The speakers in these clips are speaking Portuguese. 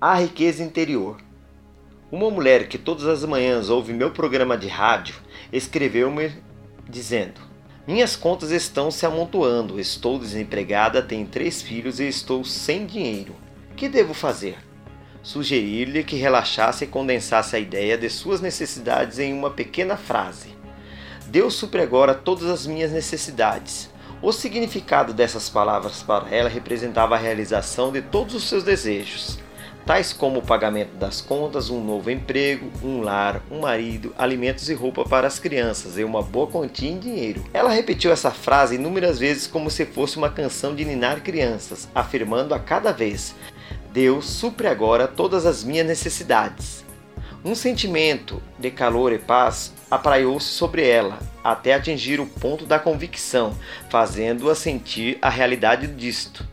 A riqueza interior. Uma mulher que todas as manhãs ouve meu programa de rádio escreveu-me dizendo: minhas contas estão se amontoando, estou desempregada, tenho 3 filhos e estou sem dinheiro. O que devo fazer? Sugeri-lhe que relaxasse e condensasse a ideia de suas necessidades em uma pequena frase. Deus supre agora todas as minhas necessidades. O significado dessas palavras para ela representava a realização de todos os seus desejos, tais como o pagamento das contas, um novo emprego, um lar, um marido, alimentos e roupa para as crianças e uma boa quantia em dinheiro. Ela repetiu essa frase inúmeras vezes como se fosse uma canção de ninar crianças, afirmando a cada vez: Deus supre agora todas as minhas necessidades. Um sentimento de calor e paz apraiou-se sobre ela, até atingir o ponto da convicção, fazendo-a sentir a realidade disto.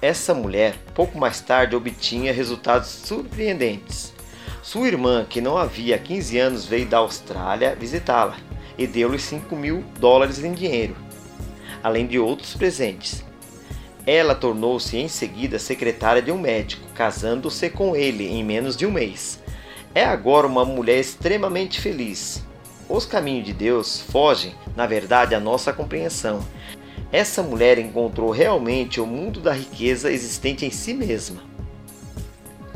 Essa mulher, pouco mais tarde, obtinha resultados surpreendentes. Sua irmã, que não havia 15 anos, veio da Austrália visitá-la e deu-lhe $5.000 em dinheiro, além de outros presentes. Ela tornou-se em seguida secretária de um médico, casando-se com ele em menos de um mês. É agora uma mulher extremamente feliz. Os caminhos de Deus fogem, na verdade, à nossa compreensão. Essa mulher encontrou realmente o mundo da riqueza existente em si mesma.